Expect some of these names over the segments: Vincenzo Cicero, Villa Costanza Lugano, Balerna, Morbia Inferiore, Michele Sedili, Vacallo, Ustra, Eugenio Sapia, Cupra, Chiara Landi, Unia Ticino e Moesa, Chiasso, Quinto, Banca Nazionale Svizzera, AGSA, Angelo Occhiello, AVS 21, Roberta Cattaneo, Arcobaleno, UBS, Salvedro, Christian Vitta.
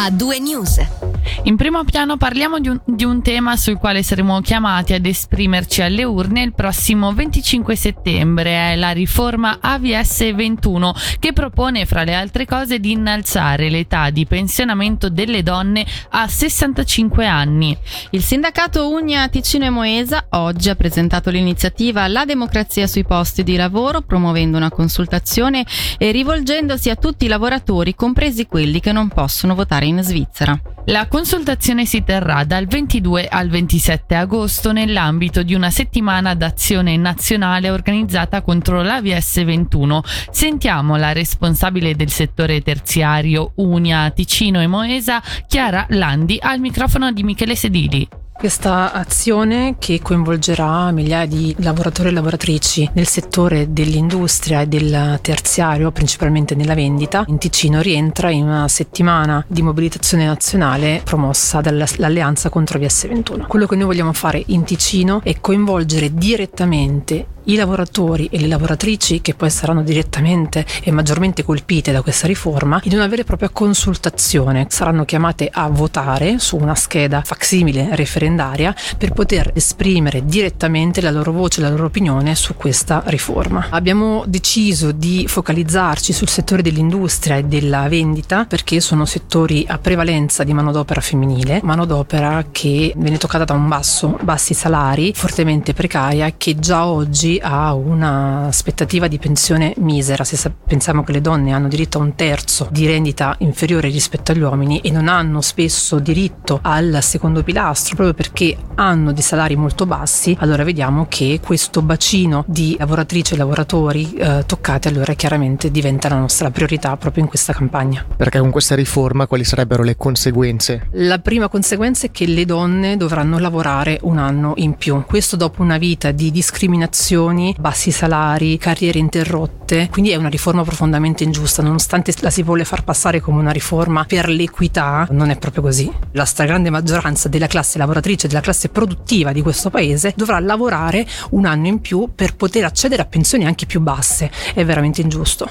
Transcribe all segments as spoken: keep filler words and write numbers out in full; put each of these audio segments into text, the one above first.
a due news. In primo piano parliamo di un, di un tema sul quale saremo chiamati ad esprimerci alle urne il prossimo venticinque settembre, è la riforma A V S ventuno, che propone fra le altre cose di innalzare l'età di pensionamento delle donne a sessantacinque anni. Il sindacato Unia Ticino e Moesa oggi ha presentato l'iniziativa La democrazia sui posti di lavoro, promuovendo una consultazione e rivolgendosi a tutti i lavoratori, compresi quelli che non possono votare in Svizzera. La consultazione si terrà dal ventidue al ventisette agosto nell'ambito di una settimana d'azione nazionale organizzata contro l'A V S ventuno. Sentiamo la responsabile del settore terziario Unia Ticino e Moesa, Chiara Landi, al microfono di Michele Sedili. Questa azione, che coinvolgerà migliaia di lavoratori e lavoratrici nel settore dell'industria e del terziario, principalmente nella vendita, in Ticino rientra in una settimana di mobilitazione nazionale promossa dall'Alleanza contro A V S ventuno. Quello che noi vogliamo fare in Ticino è coinvolgere direttamente i lavoratori e le lavoratrici, che poi saranno direttamente e maggiormente colpite da questa riforma, in una vera e propria consultazione. Saranno chiamate a votare su una scheda facsimile referendaria per poter esprimere direttamente la loro voce, la loro opinione su questa riforma. Abbiamo deciso di focalizzarci sul settore dell'industria e della vendita perché sono settori a prevalenza di manodopera femminile, manodopera che viene toccata da un basso, bassi salari, fortemente precaria, che già oggi ha un'aspettativa di pensione misera. Se pensiamo che le donne hanno diritto a un terzo di rendita inferiore rispetto agli uomini e non hanno spesso diritto al secondo pilastro proprio perché hanno dei salari molto bassi, allora vediamo che questo bacino di lavoratrici e lavoratori eh, toccati allora chiaramente diventa la nostra priorità proprio in questa campagna. Perché con questa riforma quali sarebbero le conseguenze? La prima conseguenza è che le donne dovranno lavorare un anno in più, questo dopo una vita di discriminazione, bassi salari, carriere interrotte. Quindi è una riforma profondamente ingiusta, nonostante la si vuole far passare come una riforma per l'equità, non è proprio così. La stragrande maggioranza della classe lavoratrice, della classe produttiva di questo paese dovrà lavorare un anno in più per poter accedere a pensioni anche più basse. È veramente ingiusto.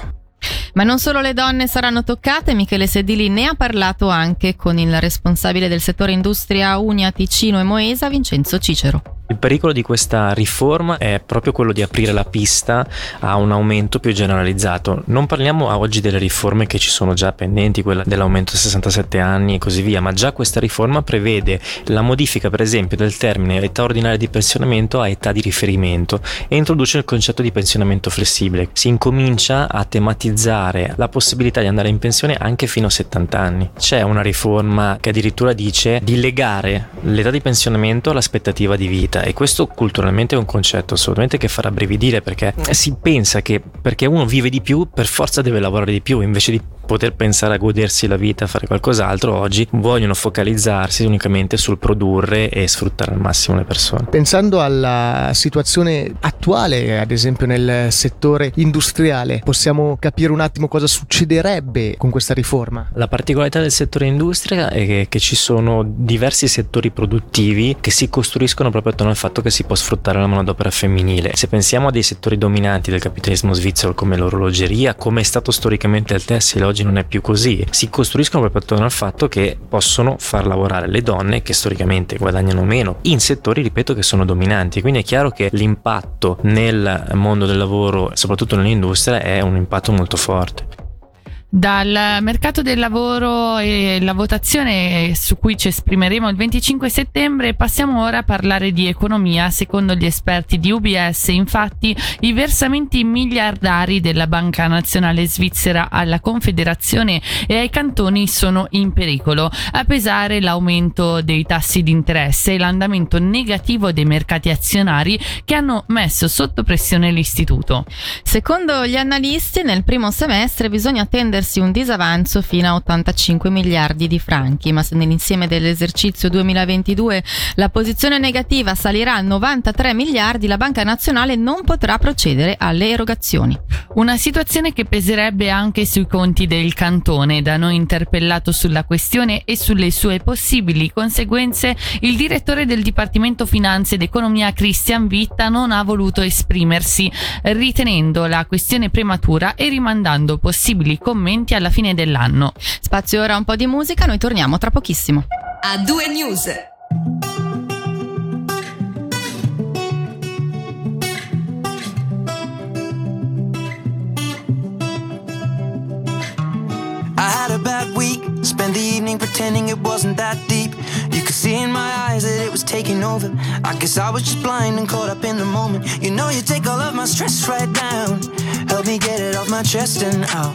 Ma non solo le donne saranno toccate, Michele Sedili ne ha parlato anche con il responsabile del settore industria Unia Ticino e Moesa, Vincenzo Cicero. Il pericolo di questa riforma è proprio quello di aprire la pista a un aumento più generalizzato. Non parliamo oggi delle riforme che ci sono già pendenti, quella dell'aumento a sessantasette anni e così via, ma già questa riforma prevede la modifica, per esempio, del termine età ordinaria di pensionamento a età di riferimento e introduce il concetto di pensionamento flessibile. Si incomincia a tematizzare la possibilità di andare in pensione anche fino a settanta anni. C'è una riforma che addirittura dice di legare l'età di pensionamento all'aspettativa di vita. E questo culturalmente è un concetto assolutamente che farà brividire, perché si pensa che perché uno vive di più per forza deve lavorare di più, invece di poter pensare a godersi la vita, fare qualcos'altro. Oggi vogliono focalizzarsi unicamente sul produrre e sfruttare al massimo le persone. Pensando alla situazione attuale, ad esempio nel settore industriale, possiamo capire un attimo cosa succederebbe con questa riforma? La particolarità del settore industria è che, che ci sono diversi settori produttivi che si costruiscono proprio attorno al fatto che si può sfruttare la manodopera femminile. Se pensiamo a dei settori dominanti del capitalismo svizzero come l'orologeria, come è stato storicamente il tessile, oggi non è più così. Si costruiscono proprio attorno al fatto che possono far lavorare le donne, che storicamente guadagnano meno, in settori, ripeto, che sono dominanti. Quindi è chiaro che l'impatto nel mondo del lavoro, soprattutto nell'industria, è un impatto molto forte. Dal mercato del lavoro e la votazione su cui ci esprimeremo il venticinque settembre passiamo ora a parlare di economia. Secondo gli esperti di U B S, infatti, i versamenti miliardari della Banca Nazionale Svizzera alla Confederazione e ai cantoni sono in pericolo. A pesare l'aumento dei tassi di interesse e l'andamento negativo dei mercati azionari, che hanno messo sotto pressione l'istituto. Secondo gli analisti, nel primo semestre bisogna attendere un disavanzo fino a ottantacinque miliardi di franchi, ma se nell'insieme dell'esercizio duemilaventidue la posizione negativa salirà a novantatré miliardi, la Banca Nazionale non potrà procedere alle erogazioni. Una situazione che peserebbe anche sui conti del cantone. Da noi interpellato sulla questione e sulle sue possibili conseguenze, il direttore del Dipartimento Finanze ed Economia Christian Vitta non ha voluto esprimersi, ritenendo la questione prematura e rimandando possibili commenti strumenti alla fine dell'anno. Spazio ora un po' di musica, noi torniamo tra pochissimo. A due News. Spent the evening pretending it wasn't that deep. You could see in my eyes that it was taking over. I guess I was just blind and caught up in the moment. You know you take all of my stress right down. Help me get it off my chest and out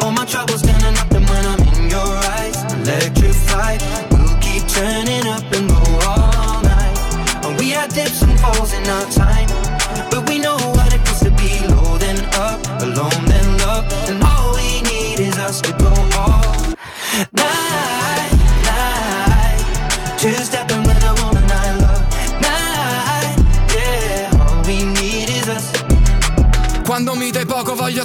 All my troubles standing up, and when I'm in your eyes, electrified. We'll keep turning up and go all night. And we had dips and falls in our time, but we know what it means to be low then up, alone then loved. And all we need is us to go all night, night, two-stepping with a woman I love. Night, yeah, all we need is us. Quando mi dai poco voglio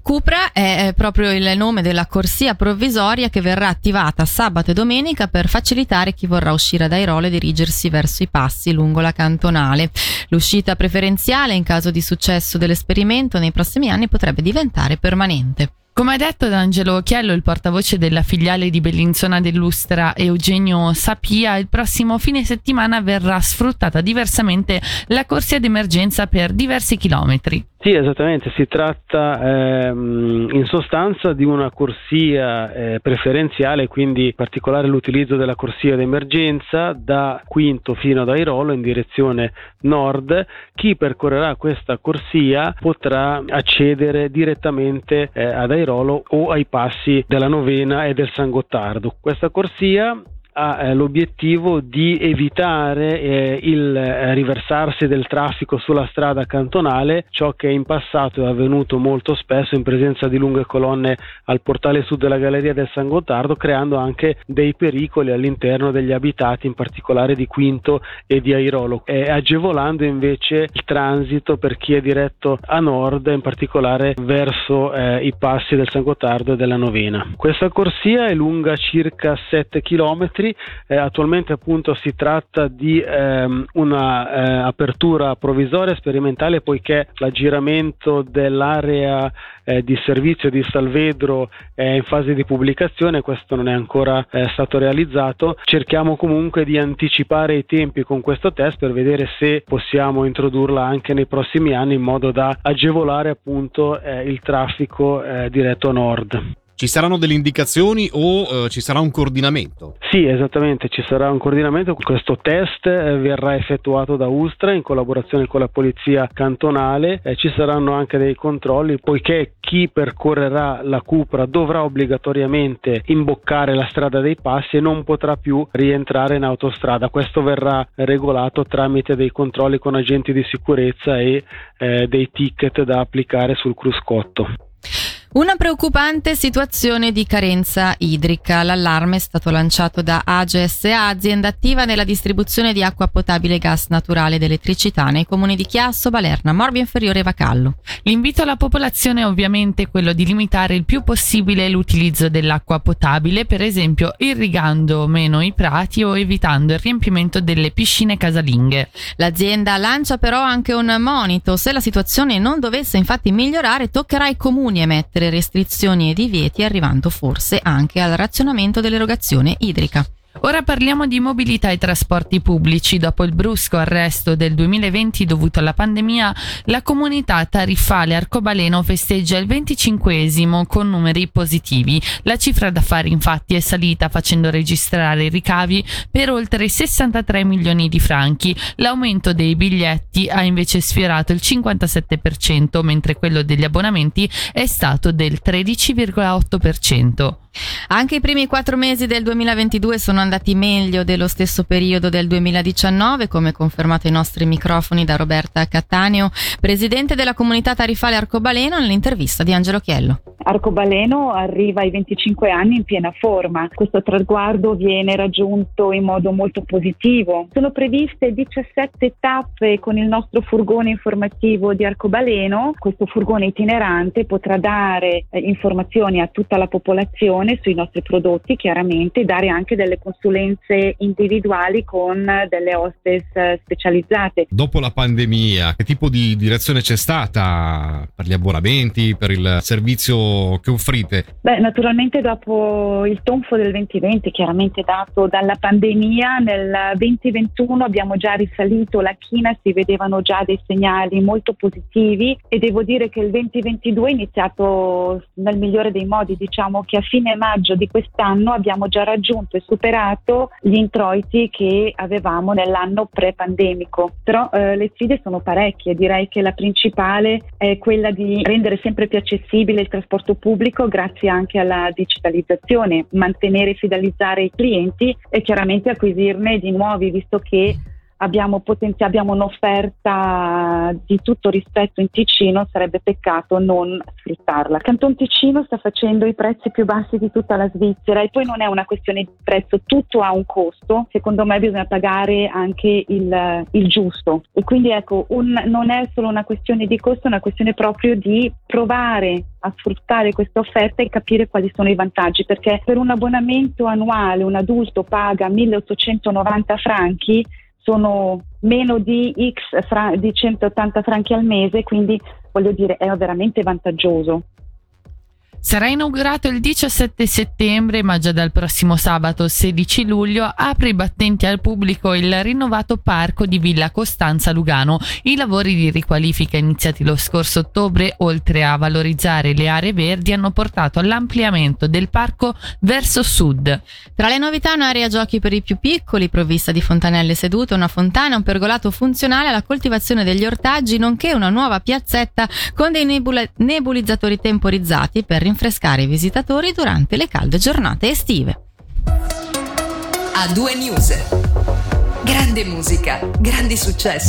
Cupra è proprio il nome della corsia provvisoria che verrà attivata sabato e domenica per facilitare chi vorrà uscire dai roli e dirigersi verso i passi lungo la cantonale. L'uscita preferenziale, in caso di successo dell'esperimento, nei prossimi anni potrebbe diventare permanente. Come ha detto da Angelo Occhiello, il portavoce della filiale di Bellinzona dell'Ustra, Eugenio Sapia, il prossimo fine settimana verrà sfruttata diversamente la corsia d'emergenza per diversi chilometri. Sì, esattamente, si tratta ehm, in sostanza di una corsia eh, preferenziale, quindi in particolare l'utilizzo della corsia d'emergenza da Quinto fino ad Airolo in direzione nord. Chi percorrerà questa corsia potrà accedere direttamente eh, ad Airolo o ai passi della Novena e del San Gottardo. Questa corsia ha l'obiettivo di evitare eh, il eh, riversarsi del traffico sulla strada cantonale, ciò che in passato è avvenuto molto spesso in presenza di lunghe colonne al portale sud della galleria del San Gottardo, creando anche dei pericoli all'interno degli abitati, in particolare di Quinto e di Airolo, e agevolando invece il transito per chi è diretto a nord, in particolare verso eh, i passi del San Gottardo e della Novena. Questa corsia è lunga circa sette chilometri. Eh, attualmente appunto si tratta di ehm, una eh, apertura provvisoria sperimentale, poiché l'aggiramento dell'area eh, di servizio di Salvedro è in fase di pubblicazione, questo non è ancora eh, stato realizzato. Cerchiamo comunque di anticipare i tempi con questo test per vedere se possiamo introdurla anche nei prossimi anni in modo da agevolare appunto eh, il traffico eh, diretto a nord. Ci saranno delle indicazioni o eh, ci sarà un coordinamento? Sì, esattamente, ci sarà un coordinamento. Questo test eh, verrà effettuato da Ustra in collaborazione con la polizia cantonale. Eh, ci saranno anche dei controlli, poiché chi percorrerà la Cupra dovrà obbligatoriamente imboccare la strada dei passi e non potrà più rientrare in autostrada. Questo verrà regolato tramite dei controlli con agenti di sicurezza e eh, dei ticket da applicare sul cruscotto. Una preoccupante situazione di carenza idrica. L'allarme è stato lanciato da A G S A, azienda attiva nella distribuzione di acqua potabile, gas naturale ed elettricità nei comuni di Chiasso, Balerna, Morbia Inferiore e Vacallo. L'invito alla popolazione è ovviamente quello di limitare il più possibile l'utilizzo dell'acqua potabile, per esempio irrigando meno i prati o evitando il riempimento delle piscine casalinghe. L'azienda lancia però anche un monito. Se la situazione non dovesse infatti migliorare, toccherà ai comuni emettere restrizioni e divieti, arrivando forse anche al razionamento dell'erogazione idrica. Ora parliamo di mobilità e trasporti pubblici. Dopo il brusco arresto del duemilaventi dovuto alla pandemia, la comunità tariffale Arcobaleno festeggia il venticinquesimo con numeri positivi. La cifra d'affari infatti è salita, facendo registrare ricavi per oltre sessantatré milioni di franchi. L'aumento dei biglietti ha invece sfiorato il cinquantasette per cento, mentre quello degli abbonamenti è stato del tredici virgola otto per cento. Anche i primi quattro mesi del duemilaventidue sono andati meglio dello stesso periodo del duemiladiciannove, come confermato ai nostri microfoni da Roberta Cattaneo, presidente della comunità tarifale Arcobaleno, nell'intervista di Angelo Occhiello. Arcobaleno arriva ai venticinque anni in piena forma. Questo traguardo viene raggiunto in modo molto positivo. Sono previste diciassette tappe con il nostro furgone informativo di Arcobaleno. Questo furgone itinerante potrà dare eh, informazioni a tutta la popolazione sui nostri prodotti, chiaramente, e dare anche delle consulenze individuali con delle hostess specializzate. Dopo la pandemia, che tipo di direzione c'è stata per gli abbonamenti, per il servizio che offrite? Beh, naturalmente dopo il tonfo del duemilaventi, chiaramente dato dalla pandemia, nel duemilaventuno abbiamo già risalito la china, si vedevano già dei segnali molto positivi e devo dire che il duemilaventidue è iniziato nel migliore dei modi. Diciamo che a fine maggio di quest'anno abbiamo già raggiunto e superato gli introiti che avevamo nell'anno pre-pandemico, però eh, le sfide sono parecchie. Direi che la principale è quella di rendere sempre più accessibile il trasporto pubblico grazie anche alla digitalizzazione, mantenere e fidelizzare i clienti e chiaramente acquisirne di nuovi, visto che abbiamo, potenzi- abbiamo un'offerta di tutto rispetto in Ticino, sarebbe peccato non sfruttarla. Canton Ticino sta facendo i prezzi più bassi di tutta la Svizzera e poi non è una questione di prezzo, tutto ha un costo. Secondo me bisogna pagare anche il, il giusto e quindi ecco, un, non è solo una questione di costo, è una questione proprio di provare a sfruttare questa offerta e capire quali sono i vantaggi, perché per un abbonamento annuale un adulto paga milleottocentonovanta franchi, sono meno di X fra, di centottanta franchi al mese, quindi voglio dire è veramente vantaggioso. Sarà inaugurato il diciassette settembre, ma già dal prossimo sabato sedici luglio apre i battenti al pubblico il rinnovato parco di Villa Costanza Lugano. I lavori di riqualifica iniziati lo scorso ottobre, oltre a valorizzare le aree verdi, hanno portato all'ampliamento del parco verso sud. Tra le novità, un'area giochi per i più piccoli provvista di fontanelle sedute, una fontana, un pergolato funzionale alla coltivazione degli ortaggi, nonché una nuova piazzetta con dei nebula- nebulizzatori temporizzati per rinfrescare i visitatori durante le calde giornate estive. A due news. Grande musica, grandi successi.